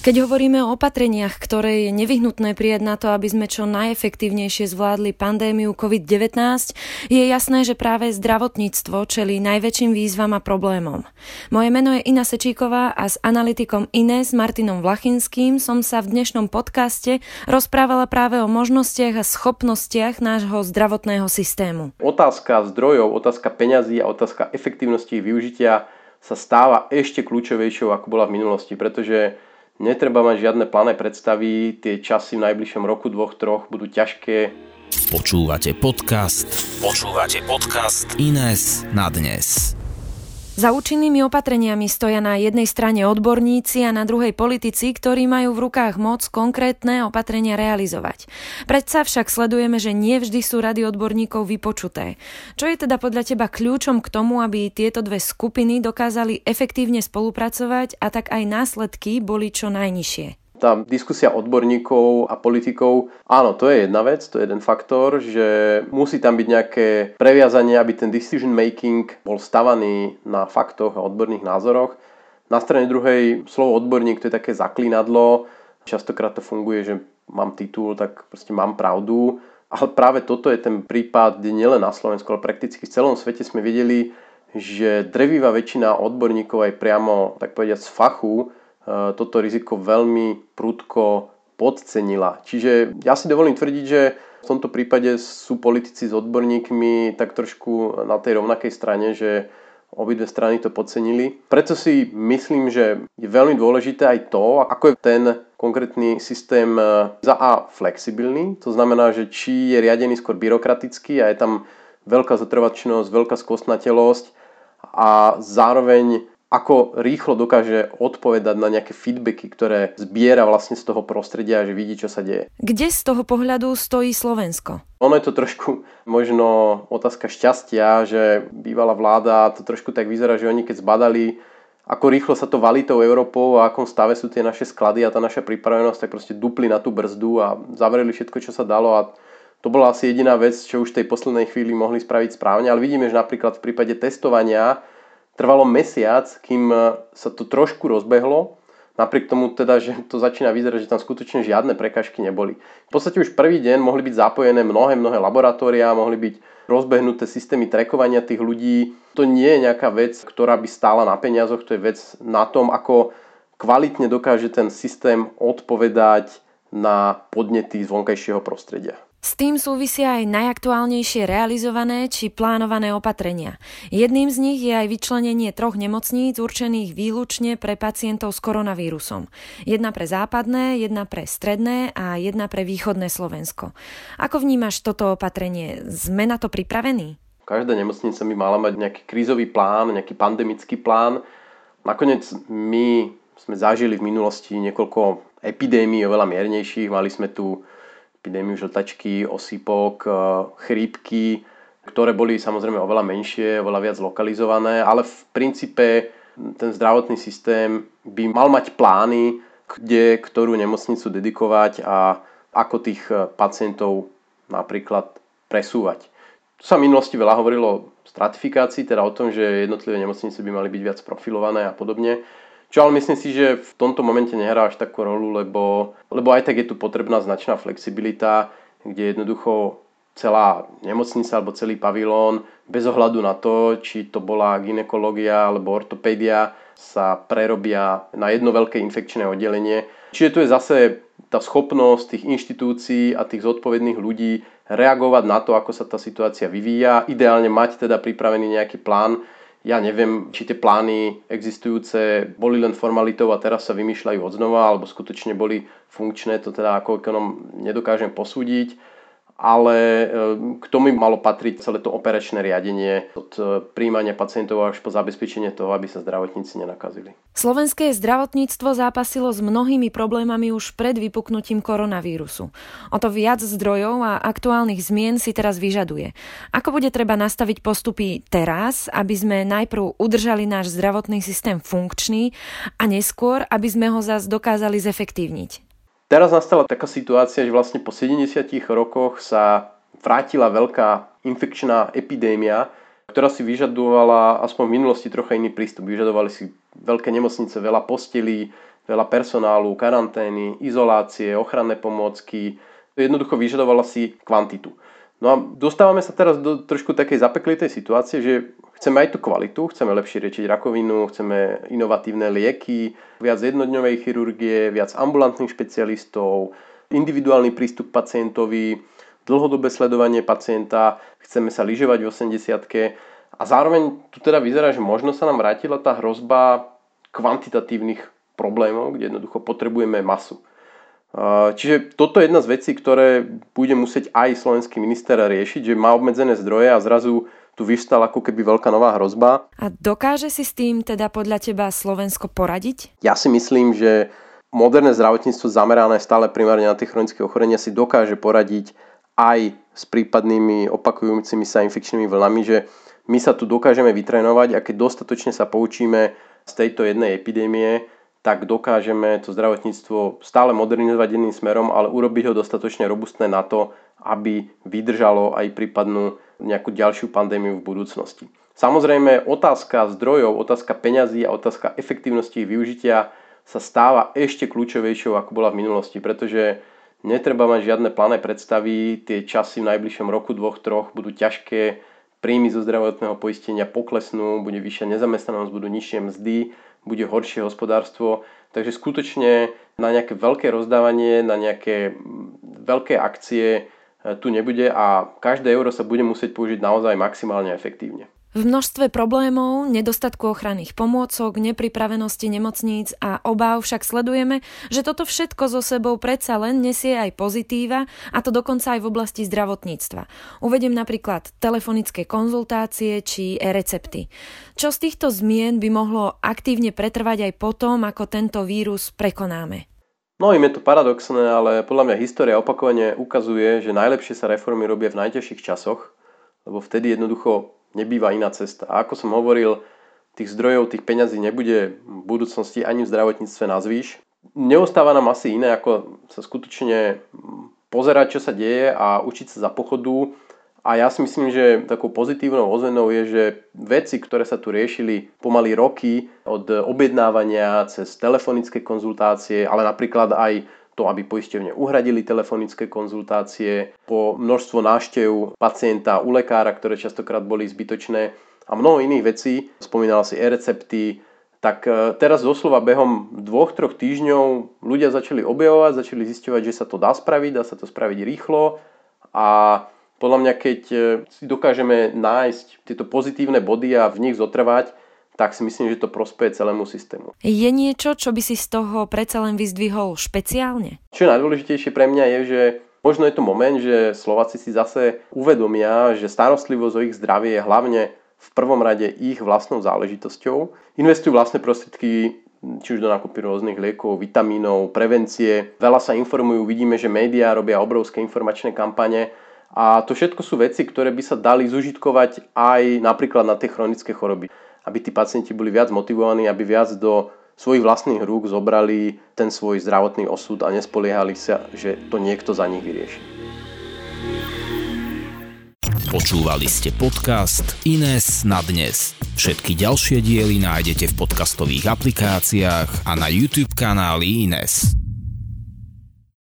Keď hovoríme o opatreniach, ktoré je nevyhnutné prijať na to, aby sme čo najefektívnejšie zvládli pandémiu COVID-19, je jasné, že práve zdravotníctvo čelí najväčším výzvam a problémom. Moje meno je Ina Sečíková a s analytikom INESS Martinom Vlachynským som sa v dnešnom podcaste rozprávala práve o možnostiach a schopnostiach nášho zdravotného systému. Otázka zdrojov, otázka peňazí a otázka efektívnosti využitia sa stáva ešte kľúčovejšou, ako bola v minulosti, pretože netreba mať žiadne plány predstavy, tie časy v najbližšom roku, dvoch, troch budú ťažké. Počúvate podcast INESS na dnes. Za účinnými opatreniami stoja na jednej strane odborníci a na druhej politici, ktorí majú v rukách moc konkrétne opatrenia realizovať. Predsa však sledujeme, že nie vždy sú rady odborníkov vypočuté. Čo je teda podľa teba kľúčom k tomu, aby tieto dve skupiny dokázali efektívne spolupracovať a tak aj následky boli čo najnižšie? Tá diskusia odborníkov a politikov, áno, to je jedna vec, to je jeden faktor, že musí tam byť nejaké previazanie, aby ten decision making bol stavaný na faktoch a odborných názoroch. Na strane druhej slovo odborník to je také zaklínadlo, častokrát to funguje, že mám titul, tak proste mám pravdu, ale práve toto je ten prípad, kde nielen na Slovensku, ale prakticky v celom svete sme videli, že drvivá väčšina odborníkov aj priamo, tak povediať, z fachu toto riziko veľmi prudko podcenila. Čiže ja si dovolím tvrdiť, že v tomto prípade sú politici s odborníkmi tak trošku na tej rovnakej strane, že obidve strany to podcenili. Preto si myslím, že je veľmi dôležité aj to, ako je ten konkrétny systém za A flexibilný, to znamená, že či je riadený skôr byrokraticky a je tam veľká zotrvačnosť, veľká skostnatelosť a zároveň ako rýchlo dokáže odpovedať na nejaké feedbacky, ktoré zbiera vlastne z toho prostredia, že vidí, čo sa deje. Kde z toho pohľadu stojí Slovensko? Ono je to trošku možno otázka šťastia, že bývalá vláda to trošku tak vyzerá, že oni keď zbadali, ako rýchlo sa to valí tou Európou a akom stave sú tie naše sklady a tá naša pripravenosť, tak proste dupli na tú brzdu a zavreli všetko, čo sa dalo a to bola asi jediná vec, čo už v tej poslednej chvíli mohli spraviť správne, ale vidíme, že napríklad v prípade testovania trvalo mesiac, kým sa to trošku rozbehlo, napriek tomu teda, že to začína vyzerať, že tam skutočne žiadne prekažky neboli. V podstate už prvý deň mohli byť zapojené mnohé laboratóriá, mohli byť rozbehnuté systémy trackovania tých ľudí. To nie je nejaká vec, ktorá by stála na peniazoch, to je vec na tom, ako kvalitne dokáže ten systém odpovedať na podnety z vonkajšieho prostredia. S tým súvisia aj najaktuálnejšie realizované či plánované opatrenia. Jedným z nich je aj vyčlenenie 3 nemocníc určených výlučne pre pacientov s koronavírusom. Jedna pre západné, jedna pre stredné a jedna pre východné Slovensko. Ako vnímaš toto opatrenie? Sme na to pripravení? Každá nemocnica by mala mať nejaký krízový plán, nejaký pandemický plán. Nakoniec my sme zažili v minulosti niekoľko epidémií oveľa miernejších. Mali sme tu epidémiu žltačky, osýpok, chrípky, ktoré boli samozrejme oveľa menšie, oveľa viac lokalizované, ale v princípe ten zdravotný systém by mal mať plány, kde ktorú nemocnicu dedikovať a ako tých pacientov napríklad presúvať. Tu sa v minulosti veľa hovorilo o stratifikácii, teda o tom, že jednotlivé nemocnice by mali byť viac profilované a podobne. Čo ale myslím si, že v tomto momente nehrá až takú rolu, lebo aj tak je tu potrebná značná flexibilita, kde jednoducho celá nemocnica alebo celý pavilón bez ohľadu na to, či to bola gynekológia alebo ortopédia, sa prerobia na jedno veľké infekčné oddelenie. Čiže tu je zase tá schopnosť tých inštitúcií a tých zodpovedných ľudí reagovať na to, ako sa tá situácia vyvíja. Ideálne mať teda pripravený nejaký plán. Ja neviem, či tie plány existujúce boli len formalitou a teraz sa vymýšľajú odznova, alebo skutočne boli funkčné, to teda ako ekonom nedokážem posúdiť, ale k tomu by malo patriť celé to operačné riadenie od prijímania pacientov až po zabezpečenie toho, aby sa zdravotníci nenakazili. Slovenské zdravotníctvo zápasilo s mnohými problémami už pred vypuknutím koronavírusu. O to viac zdrojov a aktuálnych zmien si teraz vyžaduje. Ako bude treba nastaviť postupy teraz, aby sme najprv udržali náš zdravotný systém funkčný a neskôr, aby sme ho zas dokázali zefektívniť? Teraz nastala taká situácia, že vlastne po 70 rokoch sa vrátila veľká infekčná epidémia, ktorá si vyžadovala aspoň v minulosti trocha iný prístup. Vyžadovali si veľké nemocnice, veľa postelí, veľa personálu, karantény, izolácie, ochranné pomôcky. Jednoducho vyžadovala si kvantitu. No a dostávame sa teraz do trošku takej zapeklitej situácie, že chceme aj tú kvalitu, chceme lepšie liečiť rakovinu, chceme inovatívne lieky, viac jednodňovej chirurgie, viac ambulantných špecialistov, individuálny prístup k pacientovi, dlhodobé sledovanie pacienta, chceme sa lyžovať v 80-ke a zároveň tu teda vyzerá, že možno sa nám vrátila tá hrozba kvantitatívnych problémov, kde jednoducho potrebujeme masu. Čiže toto je jedna z vecí, ktoré bude musieť aj slovenský minister riešiť, že má obmedzené zdroje a zrazu tu vyvstala ako keby veľká nová hrozba. A dokáže si s tým teda podľa teba Slovensko poradiť? Ja si myslím, že moderné zdravotníctvo zamerané stále primárne na tie chronické ochorenia si dokáže poradiť aj s prípadnými opakujúcimi sa infekčnými vlnami, že my sa tu dokážeme vytrénovať a keď dostatočne sa poučíme z tejto jednej epidémie, tak dokážeme to zdravotníctvo stále modernizovať jedným smerom, ale urobiť ho dostatočne robustné na to, aby vydržalo aj prípadnú nejakú ďalšiu pandémiu v budúcnosti. Samozrejme, otázka zdrojov, otázka peňazí a otázka efektívnosti ich využitia sa stáva ešte kľúčovejšou, ako bola v minulosti, pretože netreba mať žiadne plané predstavy, tie časy v najbližšom roku, 2-3 budú ťažké, príjmy zo zdravotného poistenia poklesnú, bude vyššia nezamestnanosť, budú nižšie mzdy, bude horšie hospodárstvo, takže skutočne na nejaké veľké rozdávanie, na nejaké veľké akcie tu nebude a každé euro sa bude musieť použiť naozaj maximálne efektívne. V množstve problémov, nedostatku ochranných pomôcok, nepripravenosti nemocníc a obáv však sledujeme, že toto všetko so sebou predsa len nesie aj pozitíva, a to dokonca aj v oblasti zdravotníctva. Uvediem napríklad telefonické konzultácie či e-recepty. Čo z týchto zmien by mohlo aktívne pretrvať aj potom, ako tento vírus prekonáme? No im je to paradoxné, ale podľa mňa história opakovane ukazuje, že najlepšie sa reformy robia v najťažších časoch, lebo vtedy jednoducho nebýva iná cesta. A ako som hovoril, tých zdrojov, tých peňazí nebude v budúcnosti ani v zdravotníctve nazvýš. Neostáva nám asi iné, ako sa skutočne pozerať, čo sa deje a učiť sa za pochodu. A ja si myslím, že takou pozitívnou ozvenou je, že veci, ktoré sa tu riešili pomaly roky, od objednávania cez telefonické konzultácie, ale napríklad aj to, aby poisťovne uhradili telefonické konzultácie, po množstvo návštev pacienta u lekára, ktoré častokrát boli zbytočné a mnoho iných vecí, spomínal si e-recepty, tak teraz doslova behom 2-3 týždňov ľudia začali objavovať, začali zisťovať, že sa to dá sa to spraviť rýchlo a podľa mňa, keď si dokážeme nájsť tieto pozitívne body a v nich zotrvať, tak si myslím, že to prospeje celému systému. Je niečo, čo by si z toho predsa len vyzdvihol špeciálne? Čo je najdôležitejšie pre mňa je, že možno je to moment, že Slováci si zase uvedomia, že starostlivosť o ich zdravie je hlavne v prvom rade ich vlastnou záležitosťou. Investujú vlastné prostriedky, či už do nákupy rôznych liekov, vitamínov, prevencie. Veľa sa informujú, vidíme, že médiá robia obrovské informačné kampane. A to všetko sú veci, ktoré by sa dali zužitkovať aj napríklad na tie chronické choroby. Aby tí pacienti boli viac motivovaní, aby viac do svojich vlastných rúk zobrali ten svoj zdravotný osud a nespoliehali sa, že to niekto za nich vyrieši. Počúvali ste podcast INESS na dnes. Všetky ďalšie diely nájdete v podcastových aplikáciách a na YouTube kanáli INESS.